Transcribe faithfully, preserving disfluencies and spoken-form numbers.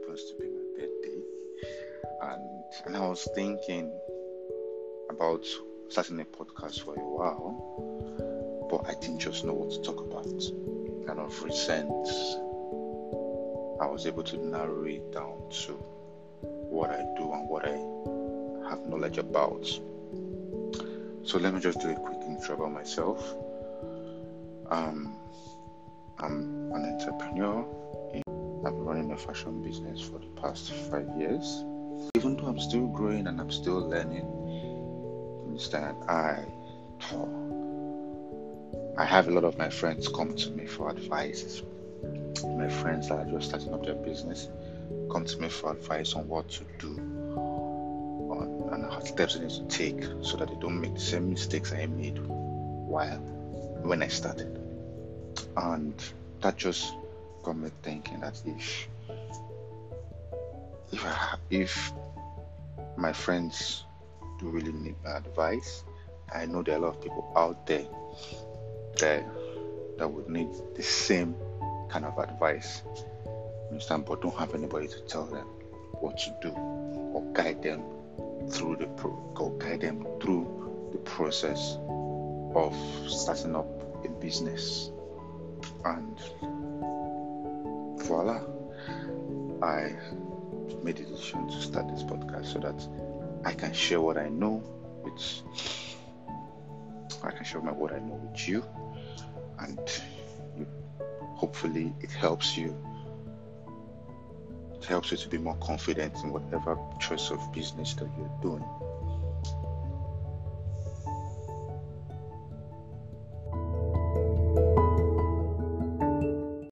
happens to be my birthday. And, and I was thinking about starting a podcast for a while, but I didn't just know what to talk about. And of recent, I was able to narrow it down to what I do and what I have knowledge about. So let me just do a quick intro about myself. Um, I'm an entrepreneur. I've been running a fashion business for the past five years. Even though I'm still growing and I'm still learning, understand, I I have a lot of my friends come to me for advice. My friends that are just starting up their business come to me for advice on what to do, on and how steps they need to take so that they don't make the same mistakes I made while when I started. And that just got me thinking that if if I, if my friends do really need my advice, I know there are a lot of people out there that that would need the same kind of advice, understand, but don't have anybody to tell them what to do or guide them through the pro or guide them through the process of starting up a business. And voila, I made the decision to start this podcast so that I can share what I know with I can share my what I know with you, and you, hopefully it helps you it helps you to be more confident in whatever choice of business that you're doing.